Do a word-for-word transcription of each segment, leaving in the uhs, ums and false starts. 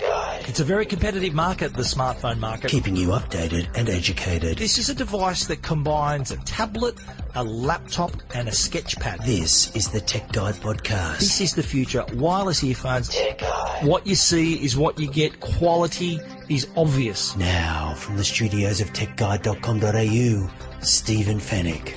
Guide. It's a very competitive market, the smartphone market. Keeping you updated and educated. This is a device that combines a tablet, a laptop and a sketch pad. This is the Tech Guide Podcast. This is the future. Wireless earphones. Tech Guide. What you see is what you get. Quality is obvious. Now, from the studios of tech guide dot com dot a u, Stephen Fenech.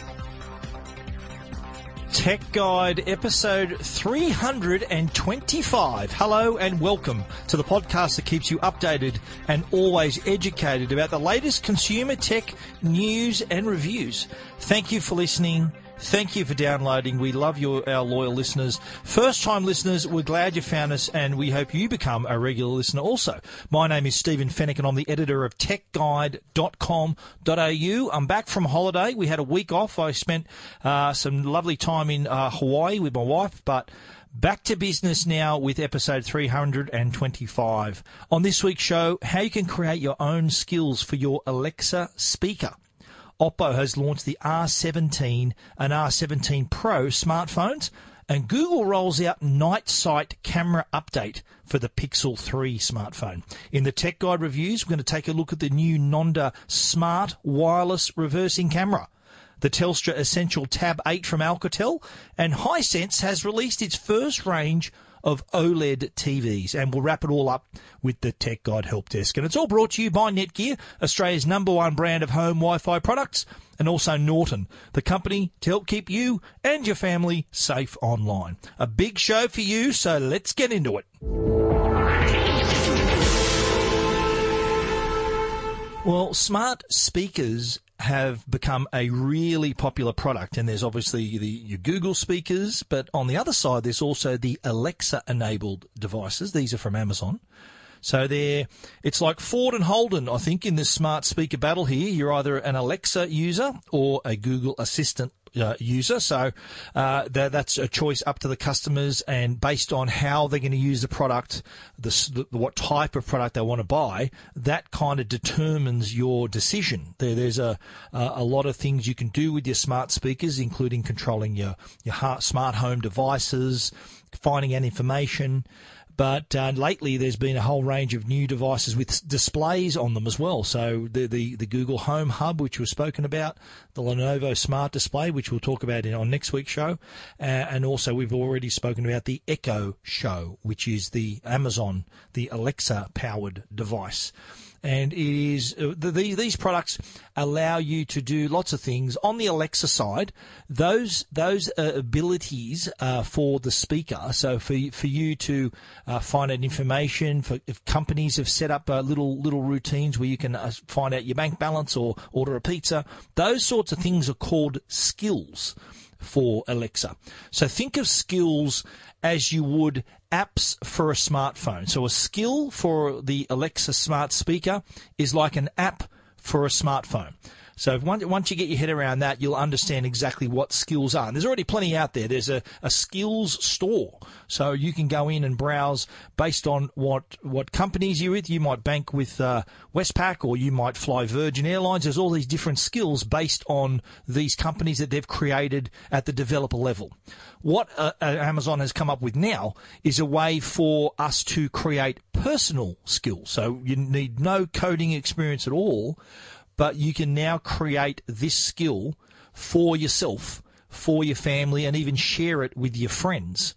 Tech Guide episode three hundred twenty-five. Hello and welcome to the podcast that keeps you updated and always educated about the latest consumer tech news and reviews. Thank you for listening. Thank you for downloading. We love your our loyal listeners. First-time listeners, we're glad you found us, and we hope you become a regular listener also. My name is Stephen Fenech, and I'm the editor of tech guide dot com dot a u. I'm back from holiday. We had a week off. I spent uh, some lovely time in uh, Hawaii with my wife, but back to business now with episode three hundred twenty-five. On this week's show, how you can create your own skills for your Alexa speaker. Oppo has launched the R seventeen and R seventeen Pro smartphones, and Google rolls out Night Sight camera update for the Pixel three smartphone. In the Tech Guide reviews, we're going to take a look at the new Nonda smart wireless reversing camera, the Telstra Essential Tab eight from Alcatel, and Hisense has released its first range of OLED T Vs, and we'll wrap it all up with the Tech Guide Help Desk. And it's all brought to you by Netgear, Australia's number one brand of home Wi-Fi products, and also Norton, the company to help keep you and your family safe online. A big show for you, so let's get into it. Well, smart speakers have become a really popular product, and there's obviously the, your Google speakers, but on the other side there's also the Alexa-enabled devices. These are from Amazon. So they're, it's like Ford and Holden, I think, in this smart speaker battle here. You're either an Alexa user or a Google Assistant Uh, user, so uh, th- that's a choice up to the customers, and based on how they're going to use the product, the, the what type of product they want to buy, that kind of determines your decision. There, there's a uh, a lot of things you can do with your smart speakers, including controlling your your smart home devices, finding out information. But uh, lately, there's been a whole range of new devices with displays on them as well. So the, the, the Google Home Hub, which was spoken about, the Lenovo Smart Display, which we'll talk about in, on next week's show, uh, and also we've already spoken about the Echo Show, which is the Amazon, the Alexa-powered device. And it is the, the, these products allow you to do lots of things. On the Alexa side, those those uh, abilities uh, for the speaker, so for for you to uh, find out information, for if companies have set up uh, little little routines where you can uh, find out your bank balance or order a pizza, those sorts of things are called skills for Alexa. So think of skills as you would apps for a smartphone. So a skill for the Alexa smart speaker is like an app for a smartphone. So once you get your head around that, you'll understand exactly what skills are. And there's already plenty out there. There's a, a skills store. So you can go in and browse based on what, what companies you're with. You might bank with uh, Westpac, or you might fly Virgin Airlines. There's all these different skills based on these companies that they've created at the developer level. What uh, Amazon has come up with now is a way for us to create personal skills. So you need no coding experience at all, but you can now create this skill for yourself, for your family, and even share it with your friends.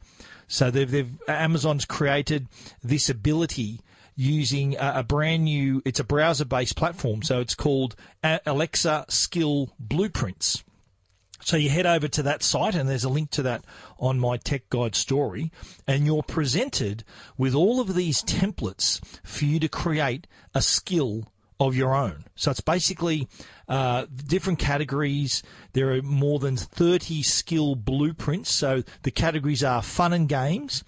So they've, they've, Amazon's created this ability using a, a brand new, it's a browser-based platform, so it's called Alexa Skill Blueprints. So you head over to that site, and there's a link to that on my Tech Guide story, and you're presented with all of these templates for you to create a skill of your own. So it's basically uh, different categories. There are more than thirty skill blueprints. So the categories are fun and games,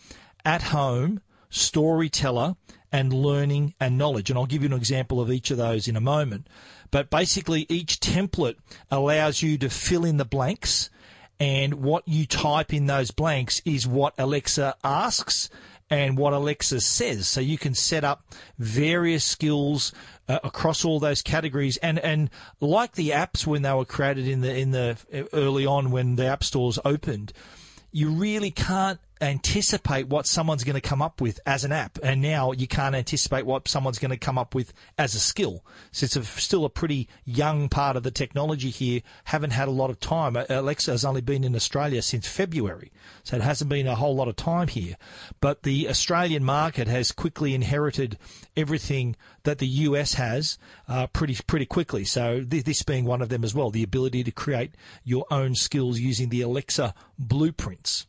at home, storyteller, and learning and knowledge. And I'll give you an example of each of those in a moment. But basically each template allows you to fill in the blanks, and what you type in those blanks is what Alexa asks, and what Alexa says. So you can set up various skills uh, across all those categories. And, and like the apps when they were created in the in the early on when the app stores opened, you really can't anticipate what someone's going to come up with as an app, and now you can't anticipate what someone's going to come up with as a skill. So it's a, still a pretty young part of the technology here. Haven't had a lot of time. Alexa has only been in Australia since February, so it hasn't been a whole lot of time here. But the Australian market has quickly inherited everything that the U S has uh, pretty pretty quickly. So th- this being one of them as well, the ability to create your own skills using the Alexa blueprints.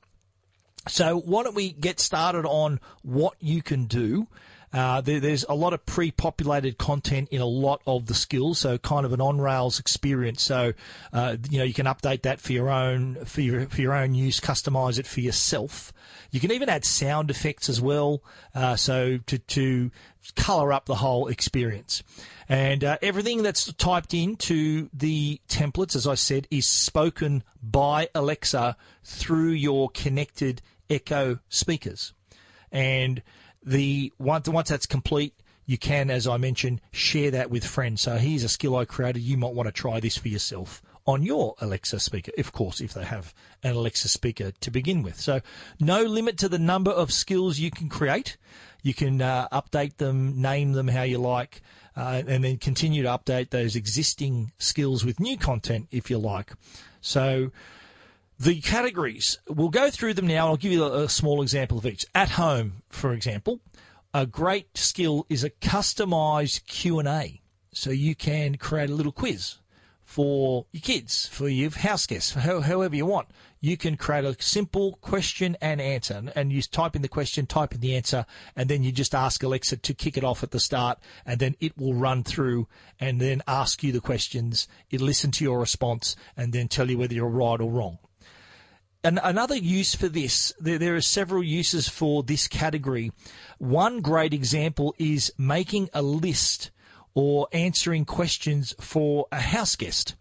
So why don't we get started on what you can do? Uh, there, there's a lot of pre-populated content in a lot of the skills, so kind of an on-rails experience. So uh, you know, you can update that for your own for your, for your own use, customize it for yourself. You can even add sound effects as well, uh, so to to color up the whole experience. And uh, everything that's typed into the templates, as I said, is spoken by Alexa through your connected Echo speakers. And the once, once that's complete, you can, as I mentioned, share that with friends. So here's a skill I created. You might want to try this for yourself on your Alexa speaker, of course, if they have an Alexa speaker to begin with. So no limit to the number of skills you can create. You can uh, update them, name them how you like, uh, and then continue to update those existing skills with new content if you like. So the categories, we'll go through them now. I'll give you a, a small example of each. At home, for example, a great skill is a customized Q and A. So you can create a little quiz for your kids, for your house guests, for ho- however you want. You can create a simple question and answer, and you type in the question, type in the answer, and then you just ask Alexa to kick it off at the start, and then it will run through and then ask you the questions. It'll listen to your response and then tell you whether you're right or wrong. And another use for this, there, there are several uses for this category. One great example is making a list or answering questions for a house guest.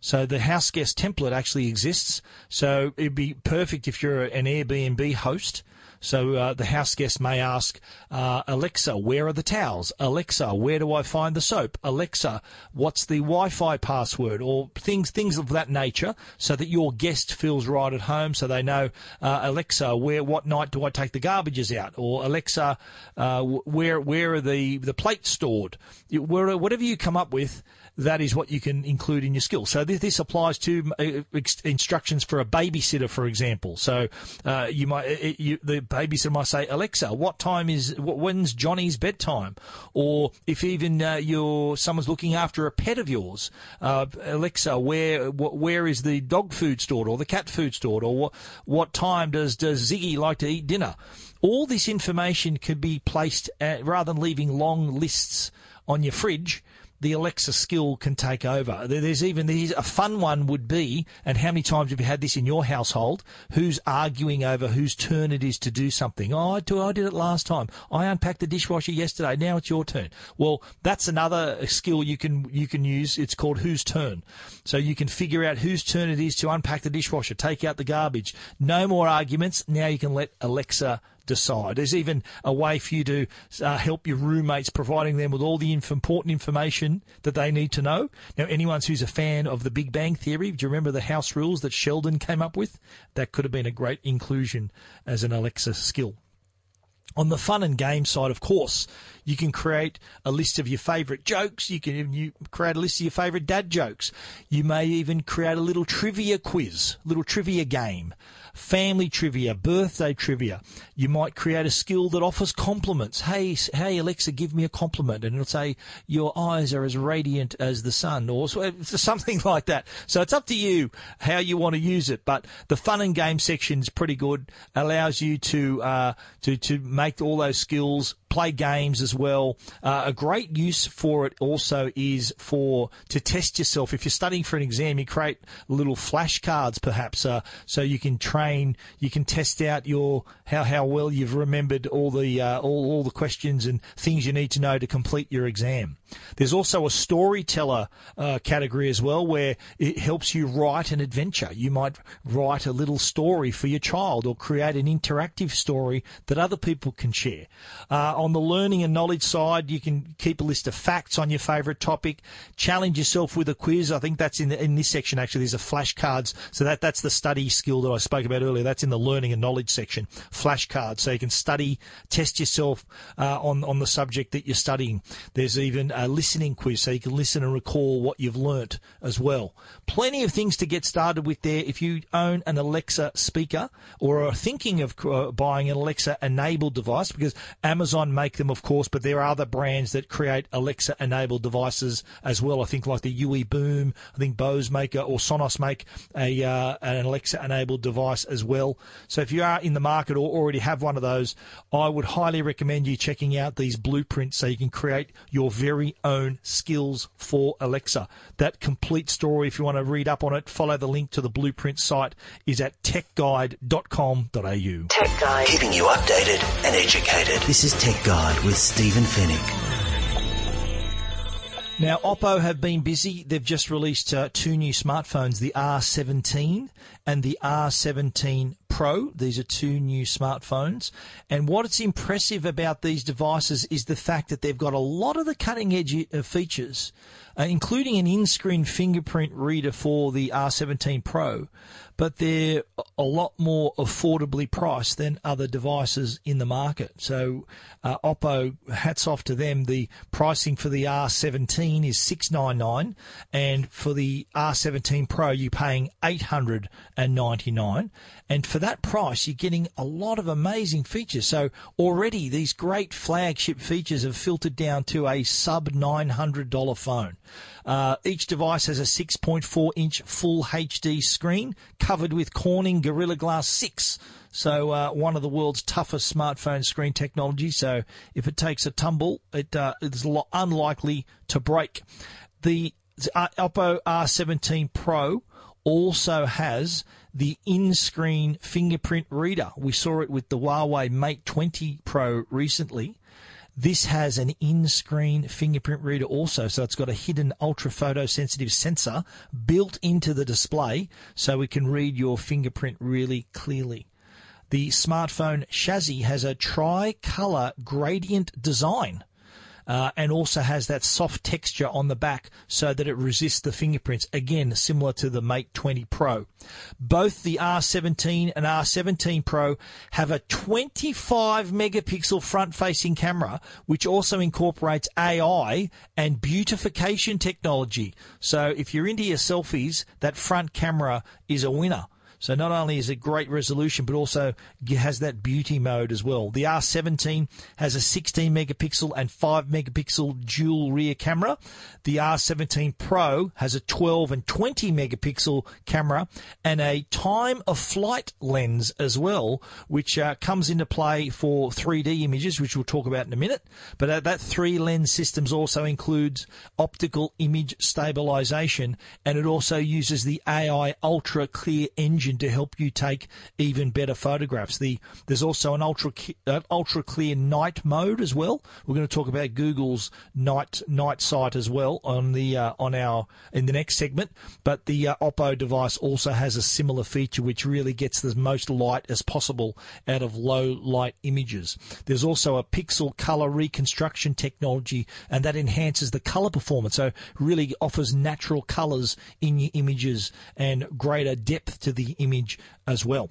So the house guest template actually exists. So it'd be perfect if you're an Airbnb host. So uh, the house guest may ask, uh, Alexa, where are the towels? Alexa, where do I find the soap? Alexa, what's the Wi-Fi password? Or things things of that nature, so that your guest feels right at home, so they know, uh, Alexa, where what night do I take the garbages out? Or Alexa, uh, where where are the, the plates stored? Where, whatever you come up with, that is what you can include in your skill. So this, this applies to uh, instructions for a babysitter, for example. So uh, you might it, you, the babysitter might say, Alexa, what time is when's Johnny's bedtime? Or if even uh, you're someone's looking after a pet of yours, uh, Alexa, where where is the dog food stored or the cat food stored? Or what, what time does does Ziggy like to eat dinner? All this information could be placed at, rather than leaving long lists on your fridge. The Alexa skill can take over. There's even there's a fun one would be, and how many times have you had this in your household? Who's arguing over whose turn it is to do something? Oh, I, do, I did it last time. I unpacked the dishwasher yesterday. Now it's your turn. Well, that's another skill you can you can use. It's called Whose Turn. So you can figure out whose turn it is to unpack the dishwasher, take out the garbage. No more arguments. Now you can let Alexa decide. There's even a way for you to uh, help your roommates, providing them with all the inf- important information that they need to know. Now, anyone who's a fan of the Big Bang Theory, do you remember the house rules that Sheldon came up with? That could have been a great inclusion as an Alexa skill. On the fun and game side, of course, you can create a list of your favourite jokes. You can you create a list of your favourite dad jokes. You may even create a little trivia quiz, little trivia game, family trivia, birthday trivia. You might create a skill that offers compliments. Hey, hey Alexa, give me a compliment. And it'll say, your eyes are as radiant as the sun, or something like that. So it's up to you how you want to use it. But the fun and game section is pretty good. Allows you to uh, to to make Make all those skills, play games as well. Uh, a great use for it also is for to test yourself. If you're studying for an exam, you create little flashcards, perhaps, uh, so you can train. You can test out your how, how well you've remembered all the uh, all all the questions and things you need to know to complete your exam. There's also a storyteller uh, category as well, where it helps you write an adventure. You might write a little story for your child or create an interactive story that other people can share. Uh, on the learning and knowledge side, you can keep a list of facts on your favourite topic, challenge yourself with a quiz. I think that's in the, in this section, actually. There's a flashcards. So that, that's the study skill that I spoke about earlier. That's in the learning and knowledge section, flashcards. So you can study, test yourself uh, on, on the subject that you're studying. There's even a listening quiz, so you can listen and recall what you've learnt as well. Plenty of things to get started with there. If you own an Alexa speaker or are thinking of uh, buying an Alexa-enabled device, because Amazon make them, of course, but there are other brands that create Alexa-enabled devices as well. I think like the U E Boom, I think Bose make or Sonos make a uh, an Alexa-enabled device as well. So if you are in the market or already have one of those, I would highly recommend you checking out these blueprints so you can create your very own skills for Alexa. That complete story, if you want to read up on it, follow the link to the blueprint site, is at tech guide dot com dot a u. Tech Guide, keeping you updated and educated. This is Tech Guide with Stephen Fenech. Now, Oppo have been busy. They've just released uh, two new smartphones, the R seventeen and the R seventeen Pro. These are two new smartphones. And what's impressive about these devices is the fact that they've got a lot of the cutting-edge features, uh, including an in-screen fingerprint reader for the R seventeen Pro, but they're a lot more affordably priced than other devices in the market. So uh, Oppo, hats off to them. The pricing for the R seventeen is six hundred ninety-nine dollars, and for the R seventeen Pro, you're paying eight hundred ninety-nine dollars. And for that price, you're getting a lot of amazing features. So already these great flagship features have filtered down to a sub nine hundred dollars phone. Uh, each device has a six point four inch full H D screen covered with Corning Gorilla Glass six. So uh, one of the world's toughest smartphone screen technology. So if it takes a tumble, it uh, it's unlikely to break. The uh, Oppo R seventeen Pro also has the in-screen fingerprint reader. We saw it with the Huawei Mate twenty Pro recently. This has an in-screen fingerprint reader also, so it's got a hidden ultra-photo-sensitive sensor built into the display so we can read your fingerprint really clearly. The smartphone chassis has a tri-color gradient design uh, and also has that soft texture on the back so that it resists the fingerprints, again, similar to the Mate twenty Pro. Both the R seventeen and R seventeen Pro have a twenty-five megapixel front-facing camera, which also incorporates A I and beautification technology. So if you're into your selfies, that front camera is a winner. So not only is it great resolution, but also has that beauty mode as well. The R seventeen has a sixteen megapixel and five megapixel dual rear camera. The R seventeen Pro has a twelve and twenty megapixel camera and a time-of-flight lens as well, which uh, comes into play for three D images, which we'll talk about in a minute. But uh, that three-lens system also includes optical image stabilization, and it also uses the A I Ultra Clear engine to help you take even better photographs. The, there's also an ultra uh, ultra clear night mode as well. We're going to talk about Google's night night sight as well on the uh, on our in the next segment. But the uh, Oppo device also has a similar feature, which really gets the most light as possible out of low light images. There's also a pixel color reconstruction technology, and that enhances the color performance. So really offers natural colors in your images and greater depth to the image as well.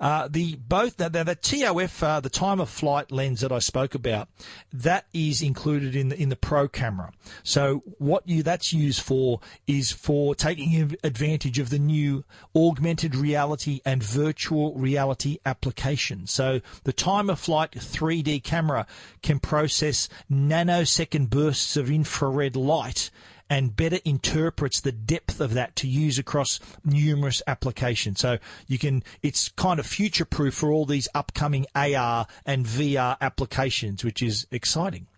Uh, the both the, the, the T O F, uh, the time of flight lens that I spoke about, that is included in the in the Pro camera. So what you that's used for is for taking advantage of the new augmented reality and virtual reality application. So the time of flight three D camera can process nanosecond bursts of infrared light and better interprets the depth of that to use across numerous applications. So you can, it's kind of future-proof for all these upcoming A R and V R applications, which is exciting.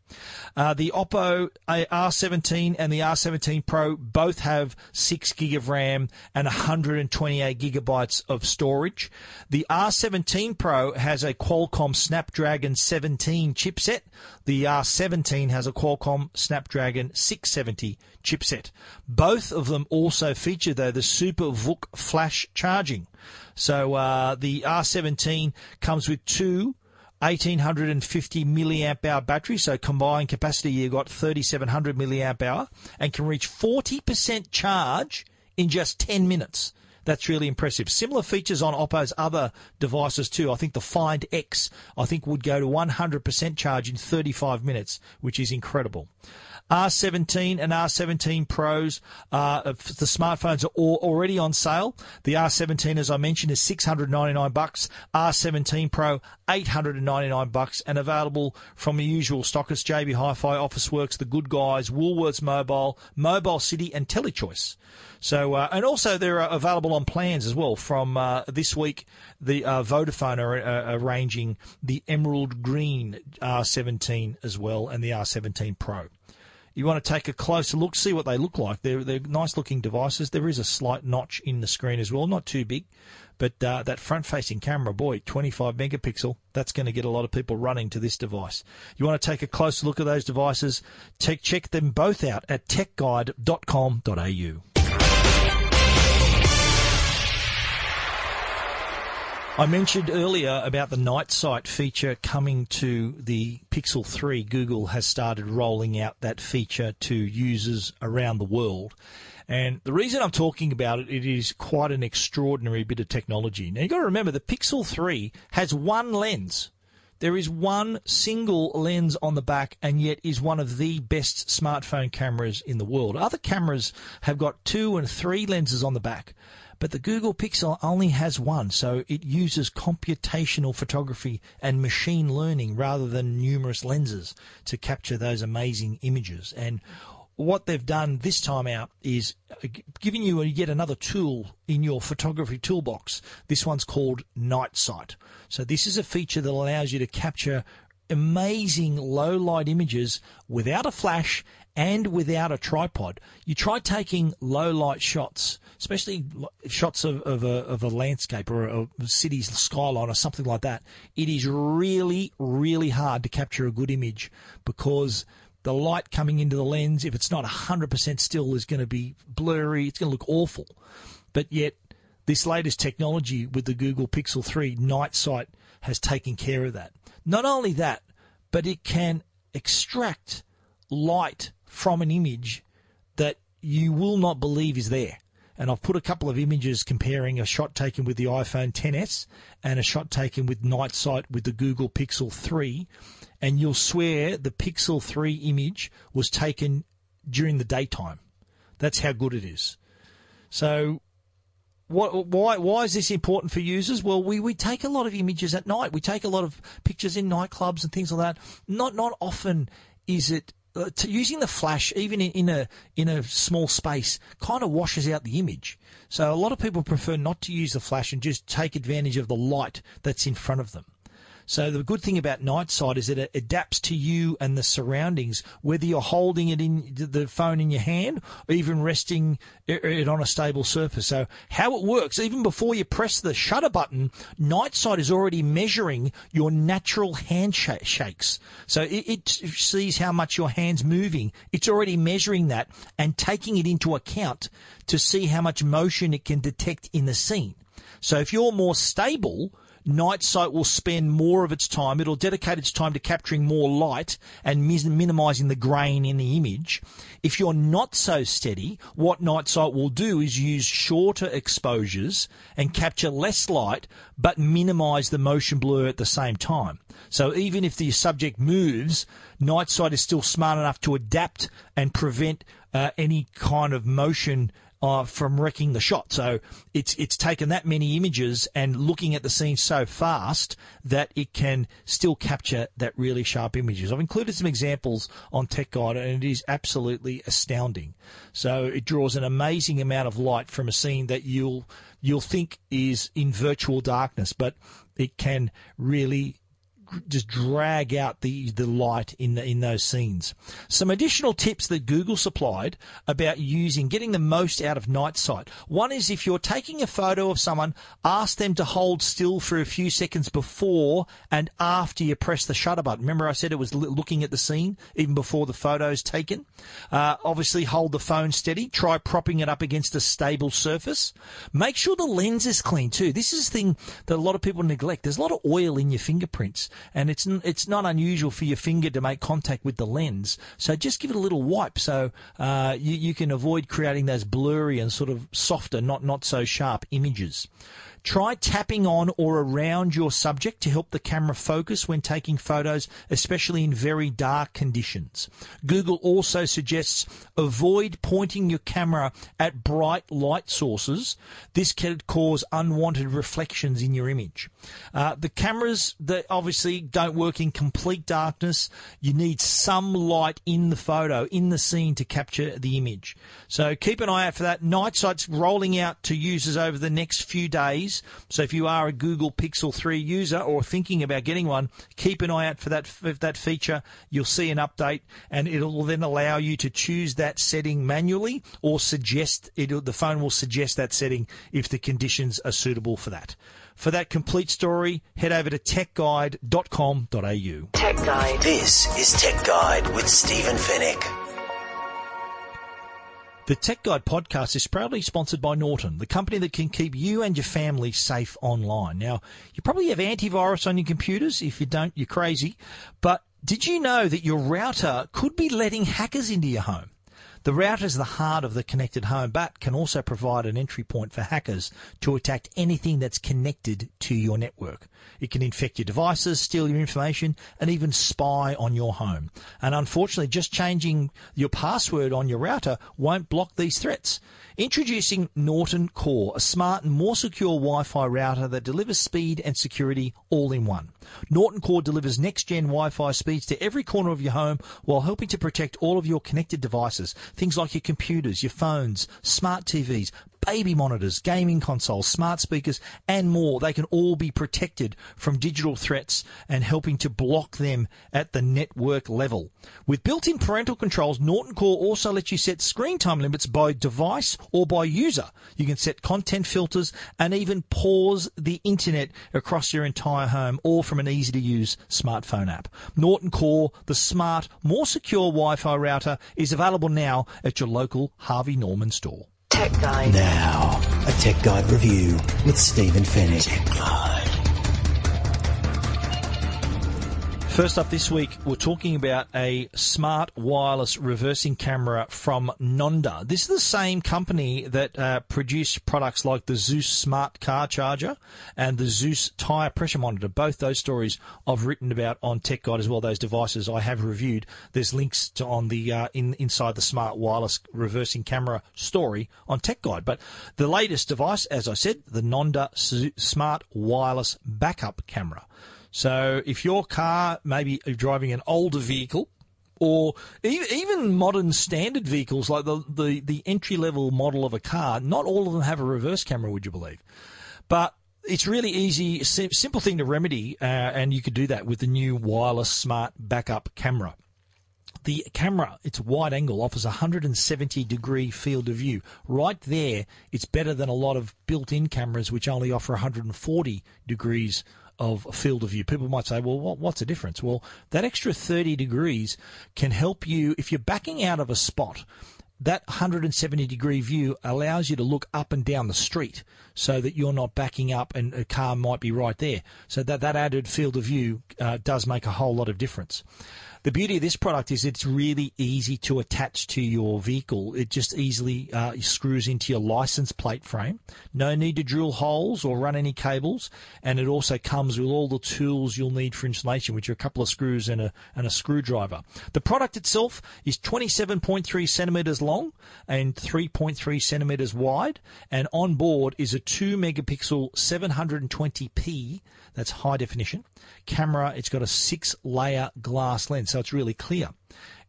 Uh, the Oppo R seventeen and the R seventeen Pro both have six gig of RAM and one hundred twenty-eight gigabytes of storage. The R seventeen Pro has a Qualcomm Snapdragon seventeen chipset. The R seventeen has a Qualcomm Snapdragon six seventy chipset. Both of them also feature, though, the SuperVOOC flash charging. So uh, the R seventeen comes with two eighteen fifty milliamp hour batteries, so combined capacity you've got thirty-seven hundred milliamp hour, and can reach forty percent charge in just ten minutes. That's really impressive. Similar features on Oppo's other devices too. I think the Find X, I think, would go to one hundred percent charge in thirty-five minutes, which is incredible. R seventeen and R seventeen Pros, uh, the smartphones are all already on sale. The R seventeen, as I mentioned, is six hundred ninety-nine bucks. R seventeen Pro, eight hundred ninety-nine bucks, and available from the usual stockers: J B Hi-Fi, Officeworks, The Good Guys, Woolworths Mobile, Mobile City, and Telechoice. So, uh, and also they're available on plans as well. From uh, this week, the uh, Vodafone are uh, arranging the Emerald Green R seventeen as well, and the R seventeen Pro. You want to take a closer look, see what they look like. They're, they're nice-looking devices. There is a slight notch in the screen as well, not too big. But uh, that front-facing camera, boy, twenty-five megapixel, that's going to get a lot of people running to this device. You want to take a closer look at those devices, check, check them both out at tech guide dot com dot a u. I mentioned earlier about the Night Sight feature coming to the Pixel three. Google has started rolling out that feature to users around the world. And the reason I'm talking about it, it is quite an extraordinary bit of technology. Now, you've got to remember, the Pixel three has one lens. There is one single lens on the back, and yet is one of the best smartphone cameras in the world. Other cameras have got two and three lenses on the back, but the Google Pixel only has one, so it uses computational photography and machine learning rather than numerous lenses to capture those amazing images. And what they've done this time out is giving you yet another tool in your photography toolbox. This one's called Night Sight. So this is a feature that allows you to capture amazing low-light images without a flash and without a tripod. You try taking low-light shots, especially shots of, of, a, of a landscape or a city's skyline or something like that. It is really, really hard to capture a good image because the light coming into the lens, if it's not one hundred percent still, is going to be blurry. It's going to look awful. But yet, this latest technology with the Google Pixel three, Night Sight, has taken care of that. Not only that, but it can extract light from an image that you will not believe is there. And I've put a couple of images comparing a shot taken with the iPhone X S and a shot taken with Night Sight with the Google Pixel three, and you'll swear the Pixel three image was taken during the daytime. That's how good it is. So What, why, why is this important for users? Well, we, we take a lot of images at night. We take a lot of pictures in nightclubs and things like that. Not not often is it uh, to, using the flash, even in, in a in a small space, kind of washes out the image. So a lot of people prefer not to use the flash and just take advantage of the light that's in front of them. So the good thing about Night Sight is that it adapts to you and the surroundings, whether you're holding it in the phone in your hand or even resting it on a stable surface. So how it works, even before you press the shutter button, Night Sight is already measuring your natural hand shakes. So it, it sees how much your hand's moving. It's already measuring that and taking it into account to see how much motion it can detect in the scene. So if you're more stable, Night Sight will spend more of its time. It'll dedicate its time to capturing more light and minimizing the grain in the image. If you're not so steady, what Night Sight will do is use shorter exposures and capture less light, but minimize the motion blur at the same time. So even if the subject moves, Night Sight is still smart enough to adapt and prevent uh, any kind of motion Uh, from wrecking the shot. So it's it's taken that many images and looking at the scene so fast that it can still capture that really sharp images. I've included some examples on Tech Guide, and it is absolutely astounding. So it draws an amazing amount of light from a scene that you'll you'll think is in virtual darkness, but it can really just drag out the, the light in the, in those scenes. Some additional tips that Google supplied about using, getting the most out of Night Sight. One is, if you're taking a photo of someone, ask them to hold still for a few seconds before and after you press the shutter button. Remember I said it was looking at the scene even before the photo is taken. Uh, obviously hold the phone steady. Try propping it up against a stable surface. Make sure the lens is clean too. This is a thing that a lot of people neglect. There's a lot of oil in your fingerprints, and it's it's not unusual for your finger to make contact with the lens. So just give it a little wipe so uh, you, you can avoid creating those blurry and sort of softer, not not so sharp images. Try tapping on or around your subject to help the camera focus when taking photos, especially in very dark conditions. Google also suggests avoid pointing your camera at bright light sources. This can cause unwanted reflections in your image. Uh, the cameras that obviously don't work in complete darkness. You need some light in the photo, in the scene, to capture the image. So keep an eye out for that. Night Sight's rolling out to users over the next few days. So if you are a Google Pixel three user or thinking about getting one, keep an eye out for that, for that feature. You'll see an update, and it'll then allow you to choose that setting manually, or suggest it, the phone will suggest that setting if the conditions are suitable for that. For that complete story, head over to tech guide dot com dot a u. Tech Guide. This is Tech Guide with Stephen Fenech. The Tech Guide podcast is proudly sponsored by Norton, the company that can keep you and your family safe online. Now, you probably have antivirus on your computers. If you don't, you're crazy. But did you know that your router could be letting hackers into your home? The router is the heart of the connected home, but can also provide an entry point for hackers to attack anything that's connected to your network. It can infect your devices, steal your information, and even spy on your home. And unfortunately, just changing your password on your router won't block these threats. Introducing Norton Core, a smart and more secure Wi-Fi router that delivers speed and security all in one. Norton Core delivers next-gen Wi-Fi speeds to every corner of your home while helping to protect all of your connected devices. Things like your computers, your phones, smart T Vs, baby monitors, gaming consoles, smart speakers, and more. They can all be protected from digital threats and helping to block them at the network level. With built-in parental controls, Norton Core also lets you set screen time limits by device or by user. You can set content filters and even pause the internet across your entire home, or from an easy-to-use smartphone app. Norton Core, the smart, more secure Wi-Fi router, is available now at your local Harvey Norman store. Tech Guide. Now, a Tech Guide review with Stephen Fenech. Tech Guide. First up this week, we're talking about a smart wireless reversing camera from Nonda. This is the same company that uh, produced products like the Zeus Smart Car Charger and the Zeus Tire Pressure Monitor. Both those stories I've written about on Tech Guide as well. Those devices I have reviewed. There's links to on the uh, in inside the smart wireless reversing camera story on Tech Guide. But the latest device, as I said, the Nonda Smart Wireless Backup Camera. So if your car, maybe driving an older vehicle, or even modern standard vehicles like the, the, the entry-level model of a car, not all of them have a reverse camera, would you believe? But it's really easy, simple thing to remedy, uh, and you could do that with the new wireless smart backup camera. The camera, it's wide angle, offers a one hundred seventy degree field of view. Right there, it's better than a lot of built-in cameras which only offer one hundred forty degrees of field of view. People might say, well, what, what's the difference? Well, that extra thirty degrees can help you, if you're backing out of a spot, that one hundred seventy degree view allows you to look up and down the street so that you're not backing up and a car might be right there. So that, that added field of view uh, does make a whole lot of difference. The beauty of this product is it's really easy to attach to your vehicle. It just easily uh, screws into your license plate frame. No need to drill holes or run any cables. And it also comes with all the tools you'll need for installation, which are a couple of screws and a, and a screwdriver. The product itself is twenty-seven point three centimetres long and three point three centimetres wide. And on board is a two megapixel seven twenty p, that's high definition, camera. It's got a six layer glass lens, so it's really clear.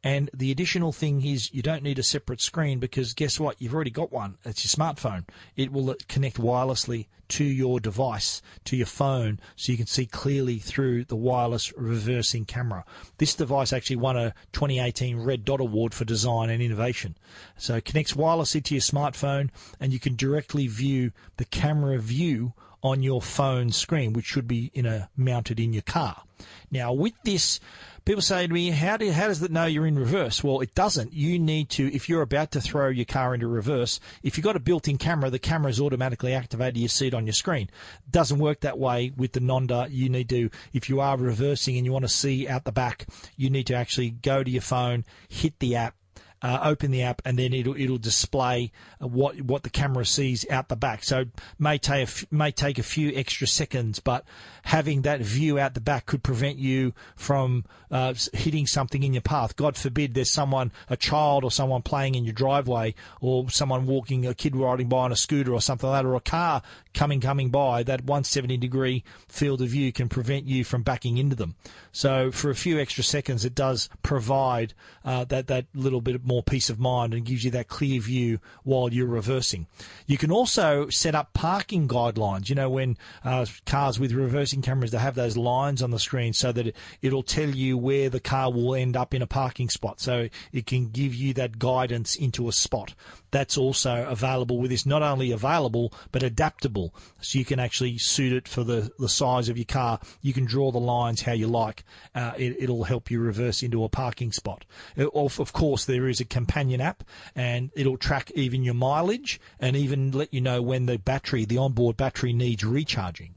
And the additional thing is you don't need a separate screen because guess what? You've already got one. It's your smartphone. It will connect wirelessly to your device, to your phone, so you can see clearly through the wireless reversing camera. This device actually won a twenty eighteen Red Dot Award for design and innovation. So it connects wirelessly to your smartphone and you can directly view the camera view on your phone screen, which should be in a mounted in your car. Now, with this, people say to me, how, do, how does it know you're in reverse? Well, it doesn't. You need to, if you're about to throw your car into reverse, if you've got a built-in camera, the camera is automatically activated. You see it on your screen. It doesn't work that way with the Nonda. You need to, if you are reversing and you want to see out the back, you need to actually go to your phone, hit the app, Uh, open the app, and then it'll it'll display what what the camera sees out the back. So it may take a, may take a few extra seconds, but having that view out the back could prevent you from uh, hitting something in your path. God forbid there's someone, a child or someone playing in your driveway, or someone walking, a kid riding by on a scooter or something like that, or a car coming coming by. That one hundred seventy degree field of view can prevent you from backing into them. So for a few extra seconds, it does provide uh, that that little bit more. More peace of mind and gives you that clear view while you're reversing. You can also set up parking guidelines. You know, when uh, cars with reversing cameras, they have those lines on the screen so that it, it'll tell you where the car will end up in a parking spot. So it can give you that guidance into a spot. That's also available with this. Not only available, but adaptable. So you can actually suit it for the, the size of your car. You can draw the lines how you like. Uh, it, it'll help you reverse into a parking spot. It, of, of course, there is a companion app, and it'll track even your mileage and even let you know when the battery, the onboard battery, needs recharging.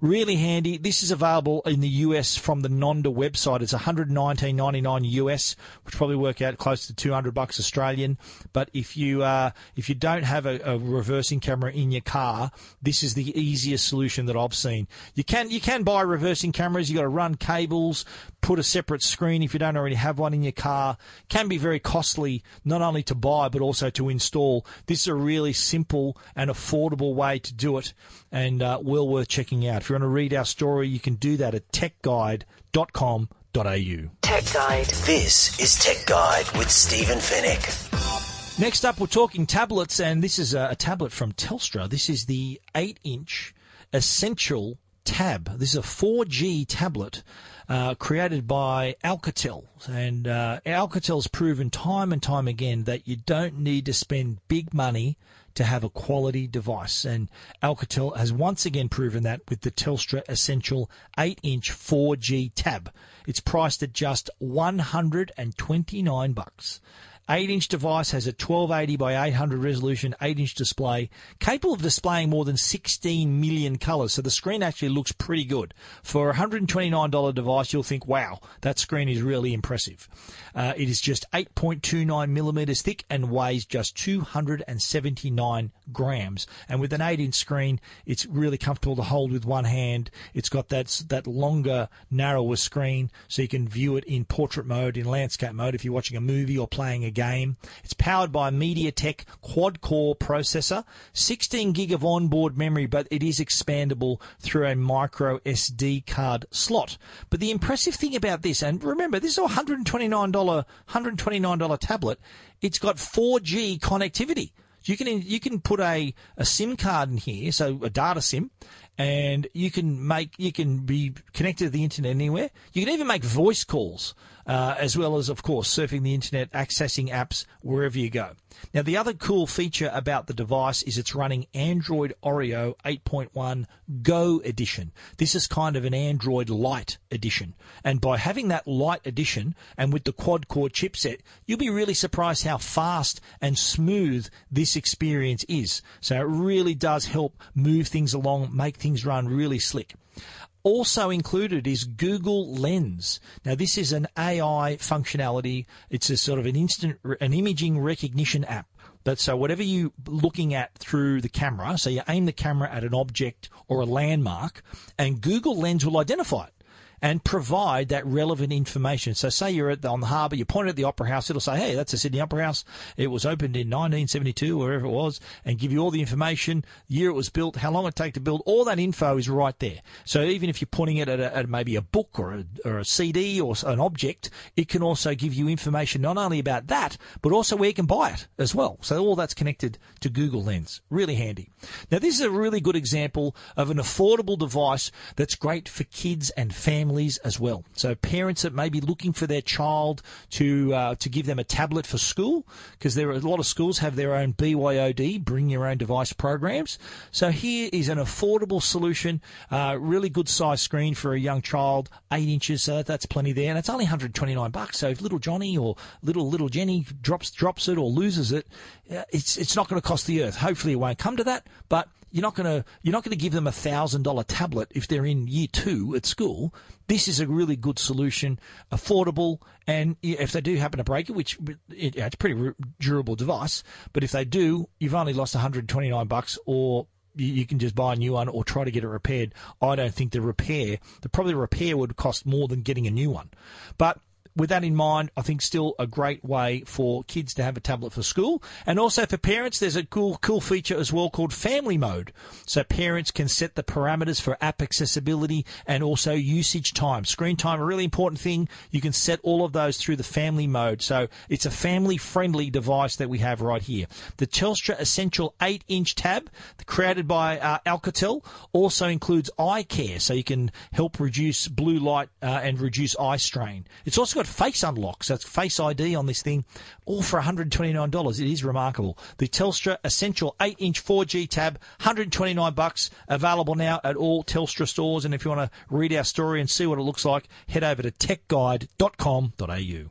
Really handy. This is available in the U S from the Nonda website. It's one hundred nineteen ninety-nine U S, which probably work out close to two hundred bucks Australian. But if you uh, if you don't have a, a reversing camera in your car, this is the easiest solution that I've seen. You can you can buy reversing cameras. You got to run cables, put a separate screen if you don't already have one in your car. Can be very costly, not only to buy but also to install. This is a really simple and affordable way to do it, and uh, well worth checking out. If you want to read our story, you can do that at tech guide dot com dot a u. Tech Guide. This is Tech Guide with Stephen Fenech. Next up, we're talking tablets, and this is a, a tablet from Telstra. This is the eight inch Essential Tab. This is a four G tablet uh, created by Alcatel. And uh, Alcatel's proven time and time again that you don't need to spend big money to have a quality device. And Alcatel has once again proven that with the Telstra Essential eight inch four G tab. It's priced at just one hundred twenty-nine bucks. eight inch device has a twelve eighty by eight hundred resolution, eight inch display, capable of displaying more than sixteen million colors. So the screen actually looks pretty good. For a one hundred twenty-nine dollar device, you'll think, wow, that screen is really impressive. Uh, it is just eight point two nine millimeters thick and weighs just two hundred seventy-nine grams. And with an eight inch screen, it's really comfortable to hold with one hand. It's got that, that longer, narrower screen, so you can view it in portrait mode, in landscape mode, if you're watching a movie or playing a game. It's powered by a MediaTek quad-core processor, sixteen gig of onboard memory, but it is expandable through a micro S D card slot. But the impressive thing about this, and remember, this is a one hundred twenty-nine dollar, one hundred twenty-nine dollar tablet, it's got four G connectivity. You can you can put a, a SIM card in here, so a data SIM, and you can make you can be connected to the internet anywhere. You can even make voice calls, uh, as well as, of course, surfing the internet, accessing apps wherever you go. Now, the other cool feature about the device is it's running Android Oreo eight point one Go Edition. This is kind of an Android Lite edition. And by having that Lite edition and with the quad-core chipset, you'll be really surprised how fast and smooth this experience is. So it really does help move things along, make things run really slick. Also included is Google Lens. Now, this is an A I functionality. It's a sort of an instant, an imaging recognition app. But so whatever you're looking at through the camera, so you aim the camera at an object or a landmark, and Google Lens will identify it. and provide that relevant information. So say you're at the, on the harbour, you point at the Opera House, it'll say, hey, that's the Sydney Opera House. It was opened in nineteen seventy-two, wherever it was, and give you all the information, the year it was built, how long it took to build. All that info is right there. So even if you're pointing it at, a, at maybe a book or a, or a C D or an object, it can also give you information not only about that, but also where you can buy it as well. So all that's connected to Google Lens. Really handy. Now, this is a really good example of an affordable device that's great for kids and families as well. So parents that may be looking for their child to uh, to give them a tablet for school, because there are a lot of schools have their own B Y O D, bring your own device programs. So here is an affordable solution, uh, really good size screen for a young child, eight inches, so that's plenty there, and it's only one hundred twenty-nine bucks. So if little Johnny or little little Jenny drops drops it or loses it, it's it's not going to cost the earth. Hopefully, it won't come to that, but You're not going to you're not going to give them a one thousand dollars tablet if they're in year two at school. This is a really good solution, affordable, and if they do happen to break it, which it, it's a pretty durable device, but if they do, you've only lost one hundred twenty-nine bucks, or you can just buy a new one or try to get it repaired. I don't think the repair, the probably repair would cost more than getting a new one. But with that in mind, I think still a great way for kids to have a tablet for school. And also for parents, there's a cool cool feature as well called Family Mode. So parents can set the parameters for app accessibility and also usage time. Screen time, a really important thing. You can set all of those through the Family Mode. So it's a family-friendly device that we have right here. The Telstra Essential eight-inch tab, created by uh, Alcatel, also includes eye care, so you can help reduce blue light uh, and reduce eye strain. It's also got face unlock, so it's face I D on this thing, all for one hundred twenty-nine dollars. It is remarkable. The Telstra Essential eight-inch four G tab, one hundred twenty-nine bucks, available now at all Telstra stores. And if you want to read our story and see what it looks like, head over to tech guide dot com dot a u.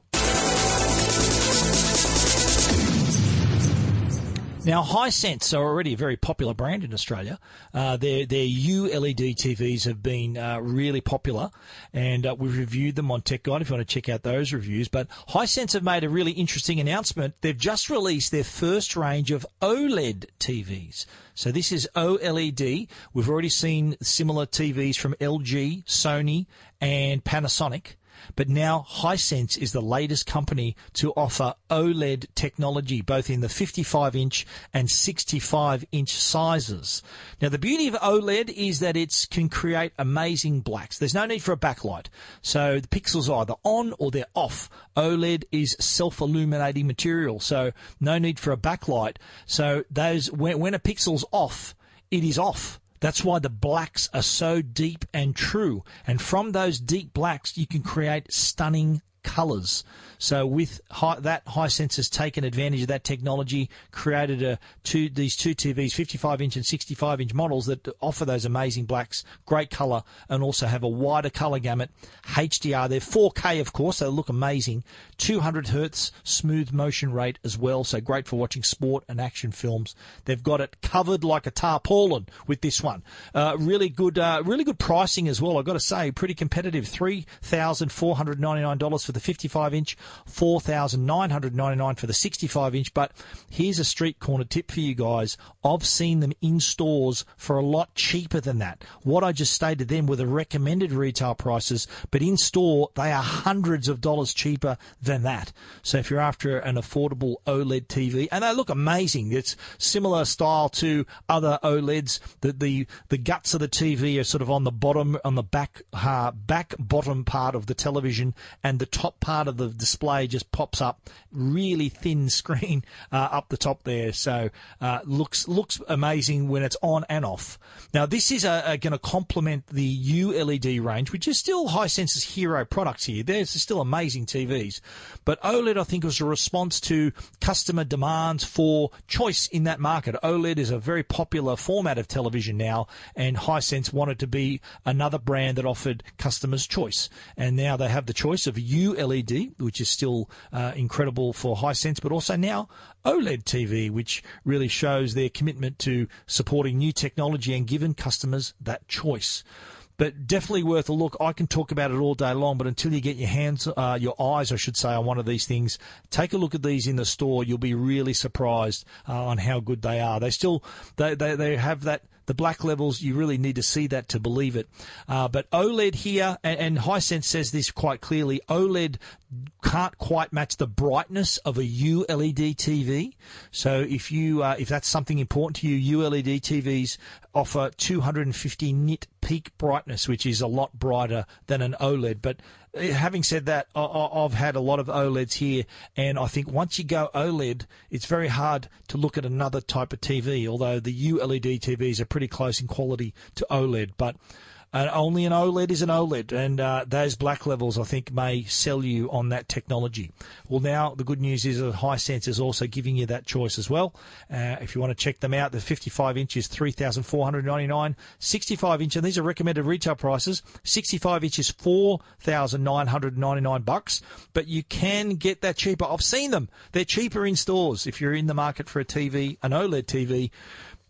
Now, Hisense are already a very popular brand in Australia. Uh, their their U L E D T Vs have been uh, really popular, and uh, we've reviewed them on Tech Guide if you want to check out those reviews. But Hisense have made a really interesting announcement. They've just released their first range of OLED T Vs. So this is OLED. We've already seen similar T Vs from L G, Sony, and Panasonic. But now Hisense is the latest company to offer OLED technology, both in the fifty-five inch and sixty-five inch sizes. Now, the beauty of OLED is that it can create amazing blacks. There's no need for a backlight. So the pixels are either on or they're off. OLED is self-illuminating material, so no need for a backlight. So those when, when a pixel's off, it is off. That's why the blacks are so deep and true. And from those deep blacks, you can create stunning colors. So with high, that, Hisense has taken advantage of that technology, created a two, these two T Vs, fifty-five inch and sixty-five inch models that offer those amazing blacks, great color, and also have a wider color gamut. H D R, they're four K, of course, so they look amazing. two hundred hertz smooth motion rate as well, so great for watching sport and action films. They've got it covered like a tarpaulin with this one. Uh, really good, uh, really good pricing as well. I've got to say, pretty competitive. three thousand four hundred ninety-nine dollars for the fifty-five inch, four thousand nine hundred ninety-nine dollars for the sixty-five inch. But here's a street corner tip for you guys. I've seen them in stores for a lot cheaper than that. What I just stated then were the recommended retail prices, but in store they are hundreds of dollars cheaper than that. So if you're after an affordable OLED T V, and they look amazing, it's similar style to other OLEDs. That the the guts of the T V are sort of on the bottom, on the back uh, back bottom part of the television, and the top top part of the display just pops up, really thin screen uh, up the top there. So uh, looks looks amazing when it's on and off. Now, this is going to complement the U L E D range, which is still Hisense's hero products here. There's still amazing T Vs. But OLED, I think, was a response to customer demands for choice in that market. OLED is a very popular format of television now, and Hisense wanted to be another brand that offered customers choice. And now they have the choice of U L E D, U L E D, which is still uh, incredible for Hisense, but also now OLED T V, which really shows their commitment to supporting new technology and giving customers that choice. But definitely worth a look. I can talk about it all day long, but until you get your hands, uh, your eyes, I should say, on one of these things, take a look at these in the store. You'll be really surprised uh, on how good they are. They still, they they, they have that The black levels, you really need to see that to believe it. Uh, but OLED here, and, and Hisense says this quite clearly, OLED can't quite match the brightness of a U L E D T V. So if you uh, if that's something important to you, U L E D T Vs offer two hundred fifty nit peak brightness, which is a lot brighter than an OLED. But having said that, I've had a lot of OLEDs here, and I think once you go OLED, it's very hard to look at another type of T V, although the U L E D T Vs are pretty close in quality to OLED. But Uh, only an OLED is an OLED, and uh, those black levels, I think, may sell you on that technology. Well, now the good news is that Hisense is also giving you that choice as well. Uh, if you want to check them out, the fifty-five inch is three thousand four hundred ninety-nine dollars, sixty-five inch, and these are recommended retail prices, sixty-five inch is four thousand nine hundred ninety-nine dollars, but you can get that cheaper. I've seen them. They're cheaper in stores if you're in the market for a T V, an OLED T V.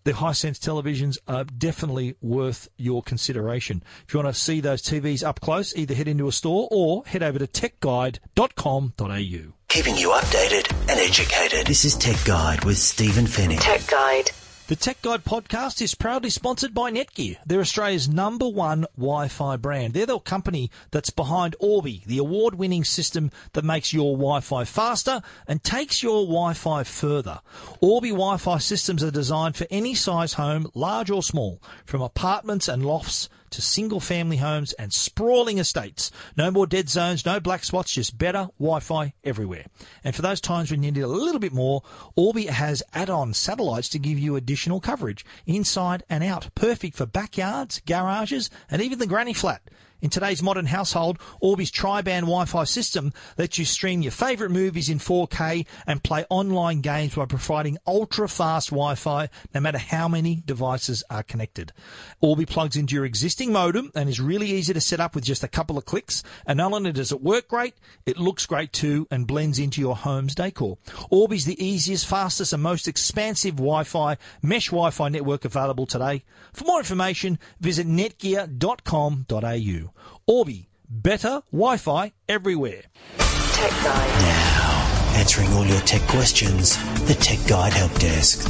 The Hisense televisions are definitely worth your consideration. If you want to see those T Vs up close, either head into a store or head over to tech guide dot com dot a u. Keeping you updated and educated. This is Tech Guide with Stephen Fenech. Tech Guide. The Tech Guide podcast is proudly sponsored by Netgear. They're Australia's number one Wi-Fi brand. They're the company that's behind Orbi, the award-winning system that makes your Wi-Fi faster and takes your Wi-Fi further. Orbi Wi-Fi systems are designed for any size home, large or small, from apartments and lofts to single-family homes and sprawling estates. No more dead zones, no black spots, just better Wi-Fi everywhere. And for those times when you need a little bit more, Orbi has add-on satellites to give you additional coverage, inside and out, perfect for backyards, garages, and even the granny flat. In today's modern household, Orbi's tri-band Wi-Fi system lets you stream your favourite movies in four K and play online games by providing ultra-fast Wi-Fi no matter how many devices are connected. Orbi plugs into your existing modem and is really easy to set up with just a couple of clicks. And not only does it work great, it looks great too and blends into your home's decor. Orbi's the easiest, fastest and most expansive Wi-Fi, mesh Wi-Fi network available today. For more information, visit netgear dot com dot a u. Orbi, better Wi-Fi everywhere. Tech Guide. Now, answering all your tech questions, the Tech Guide Help Desk.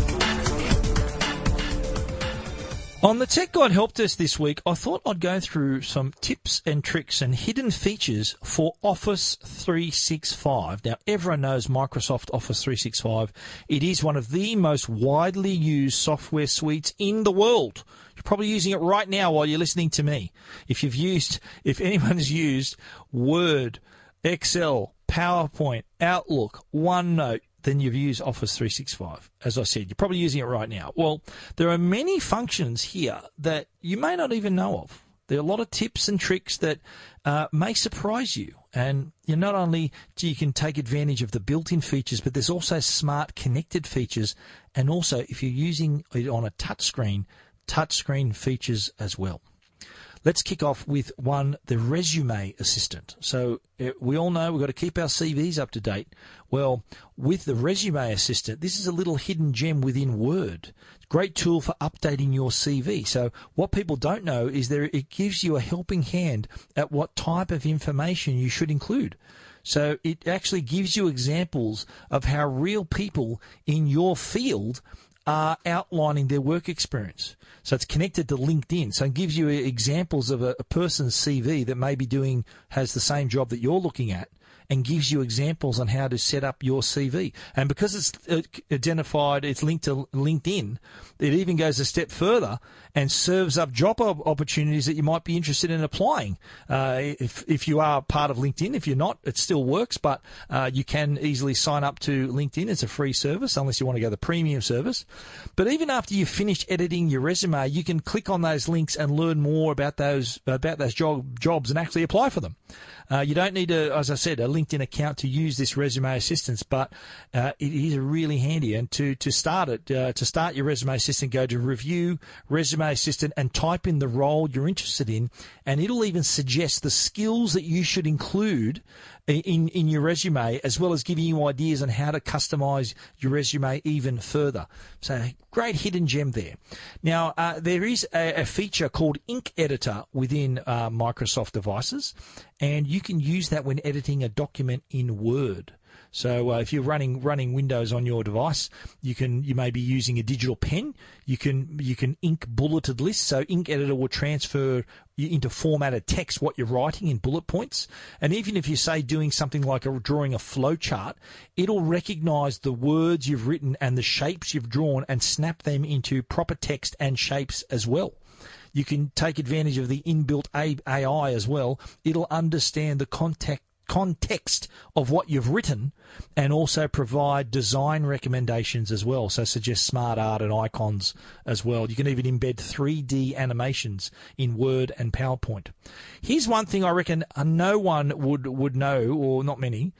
On the Tech Guide Help Desk this week, I thought I'd go through some tips and tricks and hidden features for Office three sixty-five. Now, everyone knows Microsoft Office three sixty-five. It is one of the most widely used software suites in the world. You're probably using it right now while you're listening to me. If you've used, if anyone's used Word, Excel, PowerPoint, Outlook, OneNote, then you've used Office three sixty-five. As I said, you're probably using it right now. Well, there are many functions here that you may not even know of. There are a lot of tips and tricks that uh, may surprise you. And you not only do you can take advantage of the built-in features, but there's also smart connected features. And also, if you're using it on a touchscreen, touchscreen features as well. Let's kick off with one, the Resume Assistant. So we all know we've got to keep our C Vs up to date. Well, with the Resume Assistant, this is a little hidden gem within Word. Great tool for updating your C V. So what people don't know is that it gives you a helping hand at what type of information you should include. So it actually gives you examples of how real people in your field are outlining their work experience. So it's connected to LinkedIn. So it gives you examples of a, a person's C V that maybe doing has the same job that you're looking at, and gives you examples on how to set up your C V. And because it's identified, it's linked to LinkedIn, it even goes a step further and serves up job opportunities that you might be interested in applying. Uh, if, if you are part of LinkedIn, if you're not, it still works, but uh, you can easily sign up to LinkedIn. It's a free service, unless you want to go the premium service. But even after you've finished editing your resume, you can click on those links and learn more about those, about those job, jobs and actually apply for them. Uh, you don't need, a, as I said, a LinkedIn account to use this Resume Assistant, but uh, it is really handy. And to, to start it, uh, to start your Resume Assistant, go to Review, Resume Assistant, and type in the role you're interested in, and it'll even suggest the skills that you should include in, in your resume, as well as giving you ideas on how to customize your resume even further. So great hidden gem there. Now, uh, there is a, a feature called Ink Editor within uh, Microsoft devices, and you can use that when editing a document in Word. So uh, if you're running running Windows on your device, you can you may be using a digital pen. You can you can ink bulleted lists. So Ink Editor will transfer into formatted text what you're writing in bullet points. And even if you say doing something like a, drawing a flow chart, it'll recognize the words you've written and the shapes you've drawn and snap them into proper text and shapes as well. You can take advantage of the inbuilt A I as well. It'll understand the context context of what you've written and also provide design recommendations as well. So suggest smart art and icons as well. You can even embed three D animations in Word and PowerPoint. Here's one thing I reckon no one would, would know, or not many,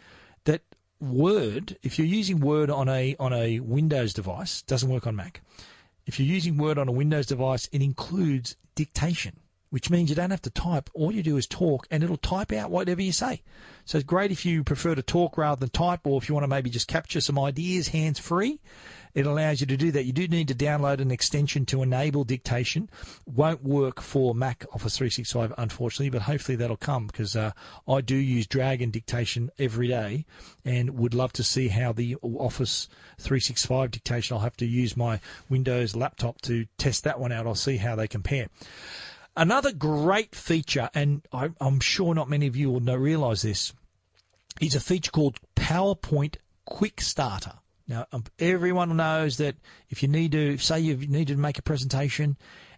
that Word, if you're using Word on a on a Windows device, doesn't work on Mac. If you're using Word on a Windows device, it includes dictation, which means you don't have to type. All you do is talk, and it'll type out whatever you say. So it's great if you prefer to talk rather than type, or if you want to maybe just capture some ideas hands-free, it allows you to do that. You do need to download an extension to enable dictation. Won't work for Mac Office three sixty-five, unfortunately, but hopefully that'll come, because uh, I do use drag and dictation every day and would love to see how the Office three sixty-five dictation, I'll have to use my Windows laptop to test that one out. I'll see how they compare. Another great feature, and I, I'm sure not many of you will know, realize this, is a feature called PowerPoint Quick Starter. Now, everyone knows that if you need to, say you need to make a presentation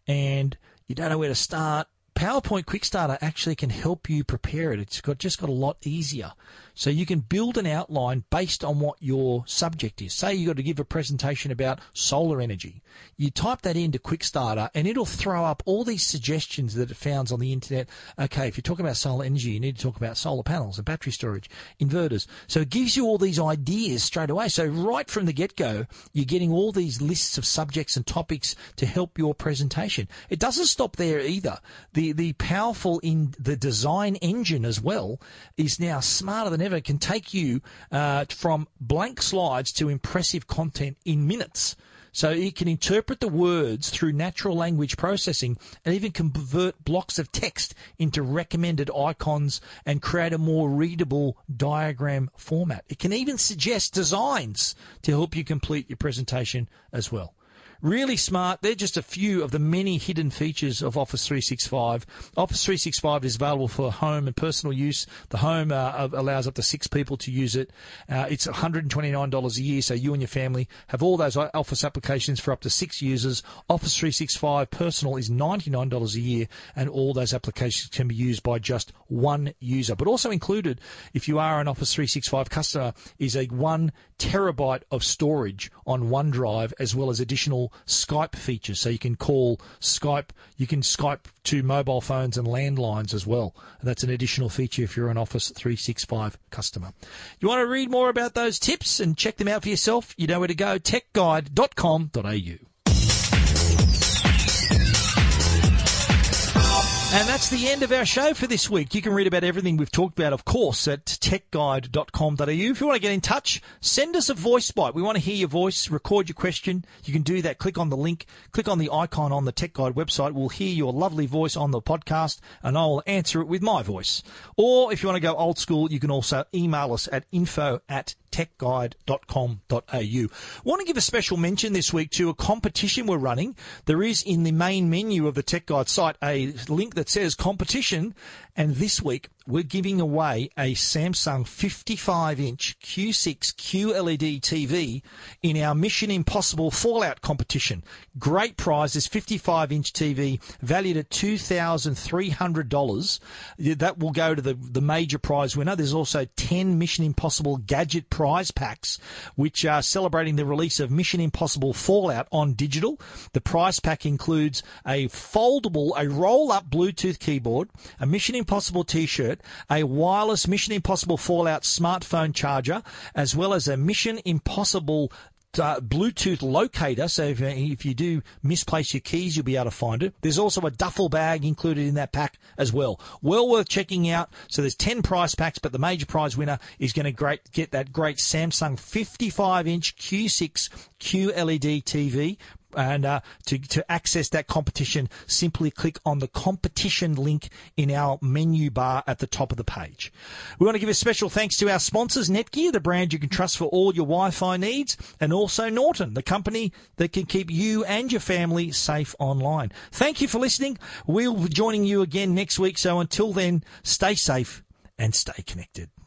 and you don't know where to start, PowerPoint Quick Starter actually can help you prepare it. It's got just got a lot easier. So you can build an outline based on what your subject is. Say you've got to give a presentation about solar energy. You type that into Quick Starter and it'll throw up all these suggestions that it found on the internet. Okay, if you're talking about solar energy, you need to talk about solar panels and battery storage, inverters. So it gives you all these ideas straight away. So right from the get-go, you're getting all these lists of subjects and topics to help your presentation. It doesn't stop there either. The The, the powerful in the design engine as well is now smarter than ever. It can take you uh, from blank slides to impressive content in minutes. So it can interpret the words through natural language processing and even convert blocks of text into recommended icons and create a more readable diagram format. It can even suggest designs to help you complete your presentation as well. Really smart. They're just a few of the many hidden features of Office three sixty-five. Office three sixty-five is available for home and personal use. The home uh, allows up to six people to use it. Uh, it's one hundred twenty-nine dollars a year, so you and your family have all those Office applications for up to six users. Office three sixty-five Personal is ninety-nine dollars a year, and all those applications can be used by just one user. But also included, if you are an Office three sixty-five customer, is a one terabyte of storage on OneDrive, as well as additional Skype features, so you can call Skype, you can Skype to mobile phones and landlines as well. And that's an additional feature if you're an Office three sixty-five customer. You want to read more about those tips and check them out for yourself? You know where to go, tech guide dot com dot a u. And that's the end of our show for this week. You can read about everything we've talked about, of course, at tech guide dot com dot a u. If you want to get in touch, send us a voice bite. We want to hear your voice, record your question. You can do that. Click on the link, click on the icon on the Tech Guide website. We'll hear your lovely voice on the podcast, and I'll answer it with my voice. Or if you want to go old school, you can also email us at info at tech guide dot com dot a u. Want to give a special mention this week to a competition we're running. There is in the main menu of the Tech Guide site a link that says competition, and this week we're giving away a Samsung fifty-five inch Q six Q L E D T V in our Mission Impossible Fallout competition. Great prize, this fifty-five inch T V valued at two thousand three hundred dollars. That will go to the, the major prize winner. There's also ten Mission Impossible Gadget prize packs, which are celebrating the release of Mission Impossible Fallout on digital. The prize pack includes a foldable, a roll-up Bluetooth keyboard, a Mission Impossible T-shirt, a wireless Mission Impossible Fallout smartphone charger, as well as a Mission Impossible Uh, Bluetooth locator, so if, if you do misplace your keys, you'll be able to find it. There's also a duffel bag included in that pack as well. Well worth checking out. So there's ten prize packs, but the major prize winner is going to great, get that great Samsung fifty-five inch Q six Q L E D T V, And uh, to, to access that competition, simply click on the competition link in our menu bar at the top of the page. We want to give a special thanks to our sponsors, Netgear, the brand you can trust for all your Wi-Fi needs, and also Norton, the company that can keep you and your family safe online. Thank you for listening. We'll be joining you again next week. So until then, stay safe and stay connected.